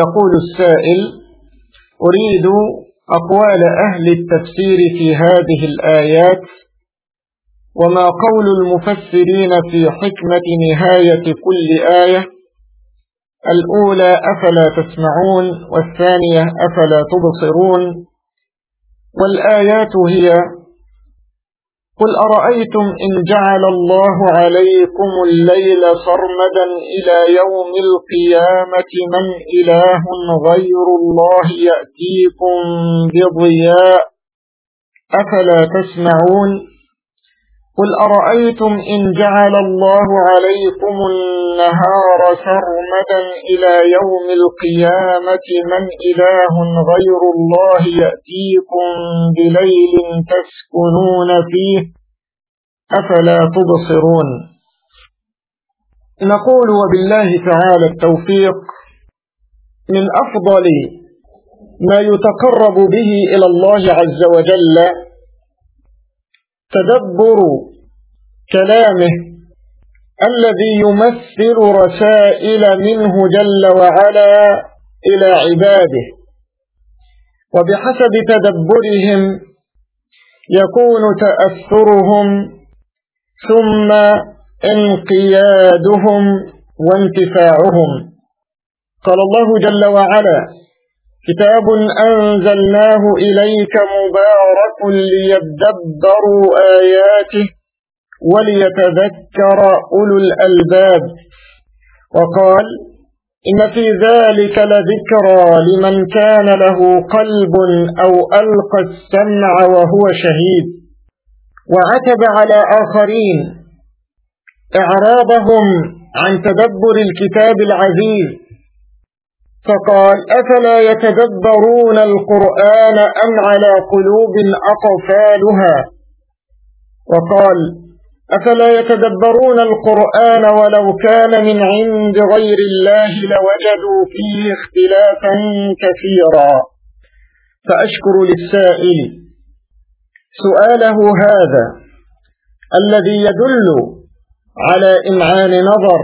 يقول السائل: أريد أقوال أهل التفسير في هذه الآيات، وما قول المفسرين في حكمة نهاية كل آية؟ الأولى أفلا تسمعون، والثانية أفلا تبصرون، والآيات هي: قل أرأيتم إن جعل الله عليكم الليل صرمدا إلى يوم القيامة من إله غير الله يأتيكم بضياء أفلا تسمعون، قل أرأيتم إن جعل الله عليكم النهار سرمدا إلى يوم القيامة من إله غير الله يأتيكم بليل تسكنون فيه أفلا تبصرون. نقول وبالله تعالى التوفيق، من أفضل ما يتقرب به إلى الله عز وجل تدبر كلامه الذي يمثل رسائل منه جل وعلا إلى عباده، وبحسب تدبرهم يكون تأثرهم ثم انقيادهم وانتفاعهم. قال الله جل وعلا: كتاب أنزلناه إليك مبارك ليدبروا آياته وليتذكر أولو الألباب. وقال: إن في ذلك لذكرى لمن كان له قلب أو ألقى السمع وهو شهيد. وعتب على آخرين إعراضهم عن تدبر الكتاب العزيز فقال: أفلا يتدبرون القرآن أم على قلوب أقفالها؟ وقال: أفلا يتدبرون القرآن ولو كان من عند غير الله لوجدوا فيه اختلافا كثيرا. فأشكر للسائل سؤاله هذا الذي يدل على إمعان نظر،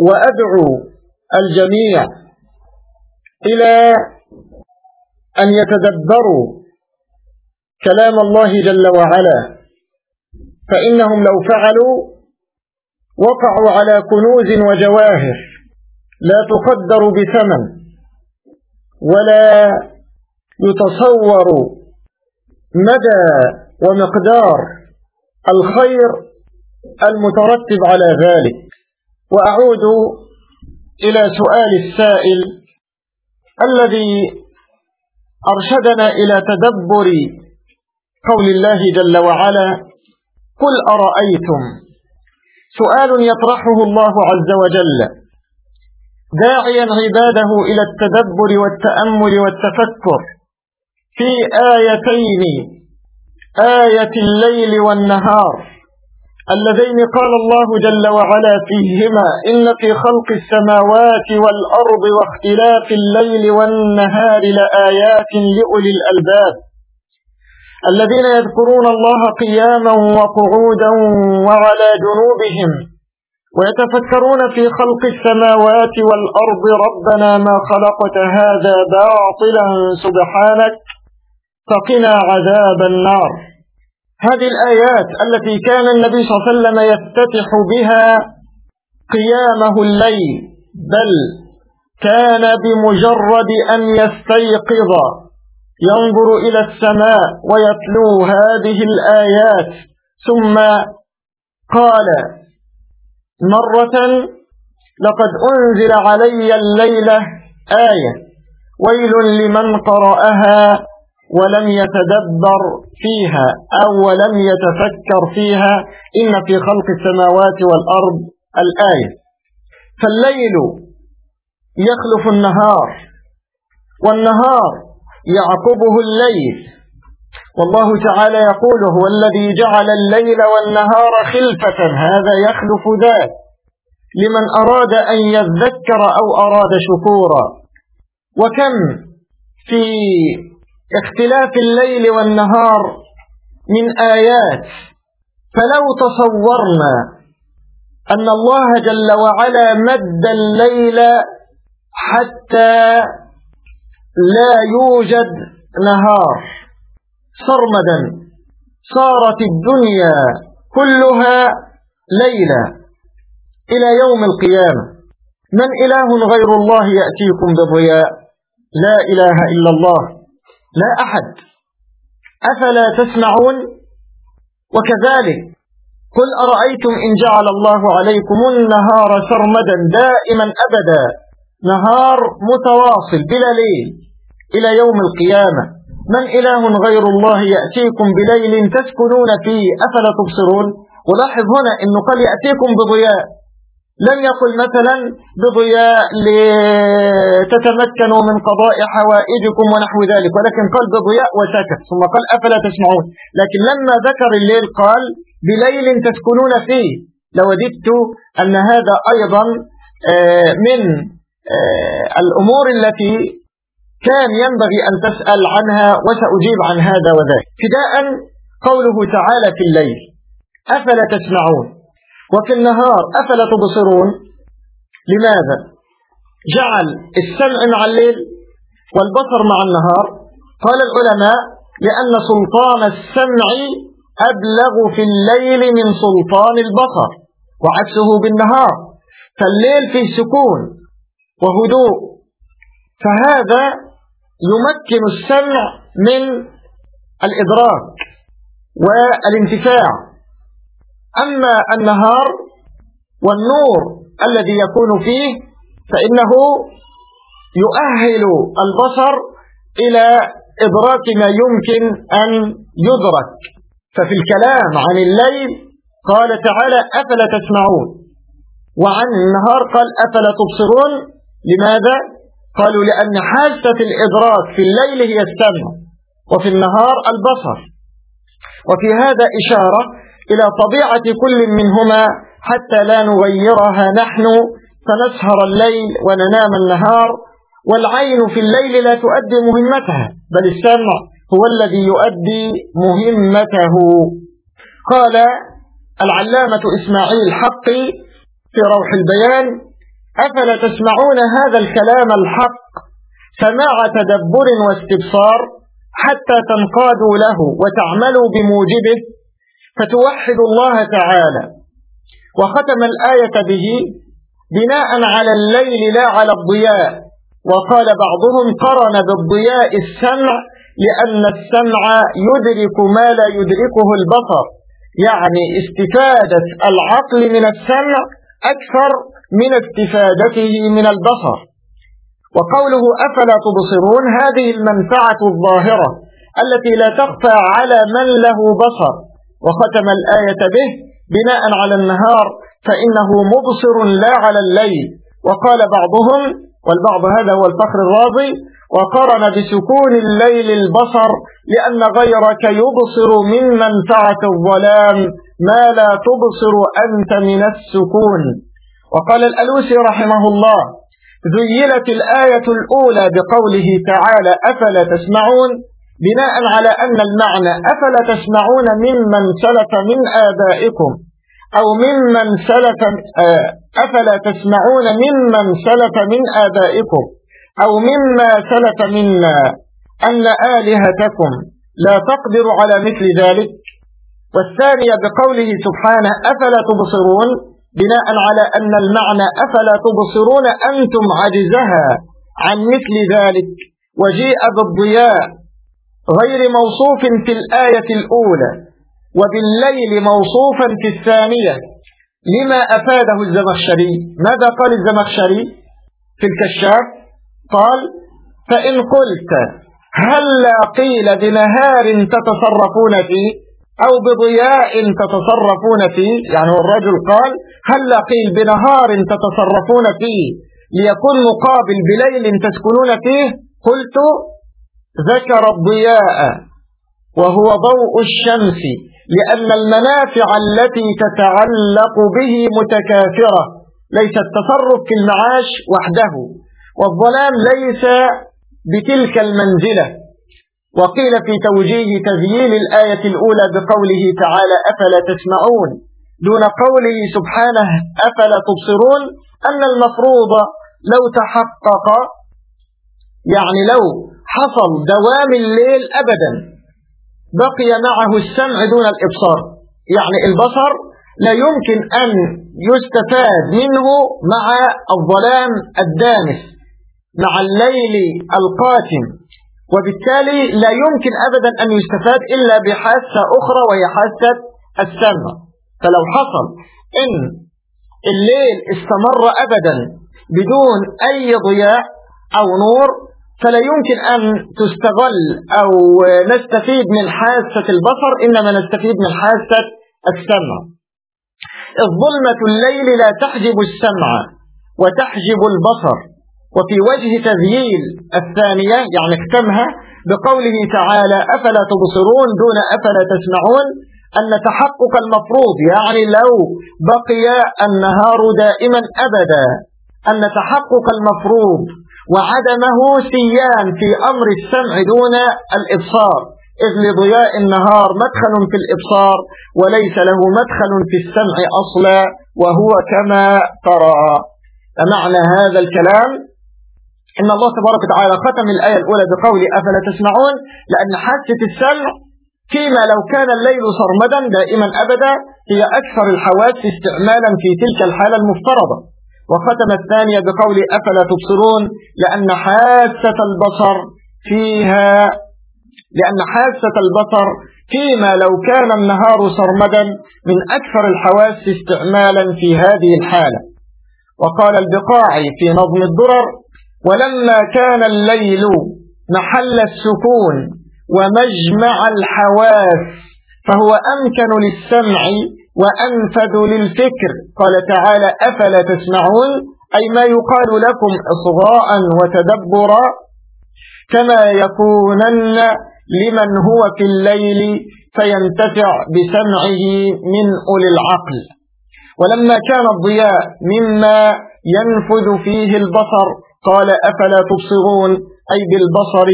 وأدعو الجميع إلى أن يتدبروا كلام الله جل وعلا، فإنهم لو فعلوا وقعوا على كنوز وجواهر لا تقدر بثمن ولا يتصور مدى ومقدار الخير المترتب على ذلك. وأعود إلى سؤال السائل الذي أرشدنا إلى تدبر قول الله جل وعلا: قل أرأيتم. سؤال يطرحه الله عز وجل داعيا عباده إلى التدبر والتأمل والتفكر في آيتين: آية الليل والنهار اللذين قال الله جل وعلا فيهما: إن في خلق السماوات والأرض واختلاف الليل والنهار لآيات لأولي الألباب، الذين يذكرون الله قياما وقعودا وعلى جنوبهم ويتفكرون في خلق السماوات والأرض ربنا ما خلقت هذا باطلا سبحانك فقنا عذاب النار. هذه الآيات التي كان النبي صلى الله عليه وسلم يفتتح بها قيامه الليل، بل كان بمجرد أن يستيقظ ينظر إلى السماء ويتلو هذه الآيات، ثم قال مرة: لقد أنزل علي الليلة آية ويل لمن قرأها ولم يتدبر فيها أو ولم يتفكر فيها، إن في خلق السماوات والأرض الآية. فالليل يخلف النهار والنهار يعقبه الليل، والله تعالى يقول: هو الذي جعل الليل والنهار خلفة، هذا يخلف ذاك لمن أراد أن يذكر أو أراد شكورا. وكم في اختلاف الليل والنهار من آيات، فلو تصورنا أن الله جل وعلا مد الليل حتى لا يوجد نهار سرمدا، صارت الدنيا كلها ليلة إلى يوم القيامة. من إله غير الله يأتيكم بالضياء؟ لا إله إلا الله، لا أحد. أفلا تسمعون؟ وكذلك قل أرأيتم إن جعل الله عليكم النهار سرمدا دائما أبدا، نهار متواصل بلا ليل إلى يوم القيامة، من إله غير الله يأتيكم بليل تسكنون فيه أفلا تبصرون؟ ولاحظ هنا أنه قال يأتيكم بضياء، لم يقل مثلا بضياء لتتمكنوا من قضاء حوائجكم ونحو ذلك، ولكن قال بضياء وسكت، ثم قال أفلا تسمعون. لكن لما ذكر الليل قال بليل تسكنون فيه. لوددت أن هذا أيضا من الأمور التي كان ينبغي أن تسأل عنها، وسأجيب عن هذا وذاك. فداء قوله تعالى في الليل أفلا تسمعون، وفي النهار أفلا تبصرون. لماذا جعل السمع مع الليل والبصر مع النهار؟ قال العلماء لأن سلطان السمع أبلغ في الليل من سلطان البصر، وعكسه بالنهار، فالليل فيه سكون وهدوء، فهذا يمكن السمع من الإدراك والانتفاع. أما النهار والنور الذي يكون فيه فإنه يؤهل البصر إلى إدراك ما يمكن أن يدرك. ففي الكلام عن الليل قال تعالى أفلا تسمعون، وعن النهار قال أفلا تبصرون. لماذا؟ قالوا لأن حاسة الإدراك في الليل هي السمع، وفي النهار البصر. وفي هذا إشارة إلى طبيعة كل منهما حتى لا نغيرها نحن، فنسهر الليل وننام النهار. والعين في الليل لا تؤدي مهمتها، بل السمع هو الذي يؤدي مهمته. قال العلامة إسماعيل حقي في روح البيان: أفلا تسمعون هذا الكلام الحق سماع تدبر واستبصار، حتى تنقادوا له وتعملوا بموجبه فتوحدوا الله تعالى. وختم الآية به بناء على الليل لا على الضياء. وقال بعضهم قرن بالضياء السمع، لأن السمع يدرك ما لا يدركه البصر، يعني استفادة العقل من السمع أكثر من استفادته من البصر. وقوله أفلا تبصرون، هذه المنفعة الظاهرة التي لا تخفى على من له بصر. وختم الآية به بناء على النهار، فإنه مبصر لا على الليل. وقال بعضهم، والبعض هذا هو الفخر الراضي، وقرن بسكون الليل البصر، لأن غيرك يبصر من منفعة الظلام ما لا تبصر أنت من السكون. وقال الألوسي رحمه الله: ذيلت الآية الأولى بقوله تعالى أفلا تسمعون، بناء على أن المعنى أفلا تسمعون ممن سلف من آبائكم، أو ممن سلف أفلا تسمعون ممن سلف من آبائكم، أو مما سلف منا، أن آلهتكم لا تقدر على مثل ذلك. والثانية بقوله سبحانه أفلا تبصرون، بناء على أن المعنى أفلا تبصرون أنتم عجزها عن مثل ذلك، وجيء بالضياء غير موصوف في الآية الأولى، وبالليل موصوفا في الثانية، لما أفاده الزمخشري. ماذا قال الزمخشري في الكشاف؟ قال: فإن قلت هل لا قيل بنهار تتصرفون فيه، أو بضياء تتصرفون فيه، يعني الرجل قال هل قيل بنهار تتصرفون فيه ليكون مقابل بليل تسكنون فيه، قلت ذكر الضياء وهو ضوء الشمس، لأن المنافع التي تتعلق به متكاثرة، ليس التصرف في المعاش وحده، والظلام ليس بتلك المنزلة. وقيل في توجيه تذييل الآية الأولى بقوله تعالى أفلا تسمعون دون قوله سبحانه أفلا تبصرون أن المفروض لو تحقق، يعني لو حصل دوام الليل أبدا بقي معه السمع دون الإبصار، يعني البصر لا يمكن أن يستفاد منه مع الظلام الدامس مع الليل القاتم، وبالتالي لا يمكن أبدا أن يستفاد إلا بحاسة أخرى وهي حاسة السمع. فلو حصل إن الليل استمر أبدا بدون أي ضياء أو نور فلا يمكن أن تستغل أو نستفيد من حاسة البصر، إنما نستفيد من حاسة السمع. الظلمة الليل لا تحجب السمع وتحجب البصر. وفي وجه تذييل الثانية يعني اختمها بقوله تعالى أفلا تبصرون دون أفلا تسمعون أن تحقق المفروض، يعني لو بقي النهار دائما أبدا أن تحقق المفروض وعدمه سيان في أمر السمع دون الإبصار، إذ لضياء النهار مدخل في الإبصار وليس له مدخل في السمع أصلا، وهو كما ترى. فمعنى هذا الكلام إن الله تبارك وتعالى ختم الآية الأولى بقوله أفلا تسمعون، لأن حاسة السمع كما لو كان الليل صرمدا دائما أبدا هي أكثر الحواس استعمالا في تلك الحالة المفترضة. وختم الثانية بقول أفلا تبصرون لأن حاسة البصر كما لو كان النهار صرمدا من أكثر الحواس استعمالا في هذه الحالة. وقال البقاع في نظم الدرر ولما كان الليل محل السكون ومجمع الحواس فهو أمكن للسمع وأنفذ للفكر. قال تعالى أفلا تسمعون أي ما يقال لكم إصغاء وتدبرا كما يكونن لمن هو في الليل فينتفع بسمعه من أولي العقل. ولما كان الضياء مما ينفذ فيه البصر قال أفلا تبصرون أي بالبصر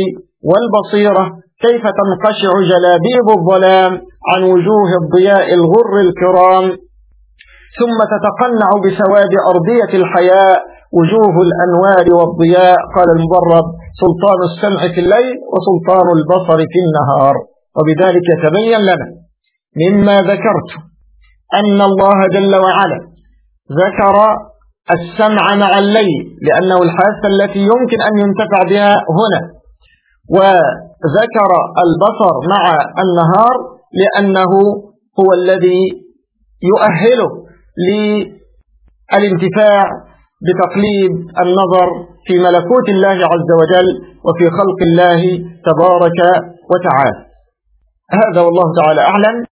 والبصيرة كيف تنقشع جلابيب الظلام عن وجوه الضياء الغر الكرام ثم تتقنع بسواد أرضية الحياة وجوه الأنوار والضياء. قال المبرد سلطان السمع في الليل وسلطان البصر في النهار. وبذلك يتبين لنا مما ذكرت أن الله جل وعلا ذكر السمع مع الليل لأنه الحاسة التي يمكن أن ينتفع بها هنا، وذكر البصر مع النهار لأنه هو الذي يؤهله للانتفاع بتقليد النظر في ملكوت الله عز وجل وفي خلق الله تبارك وتعالى. هذا والله تعالى أعلم.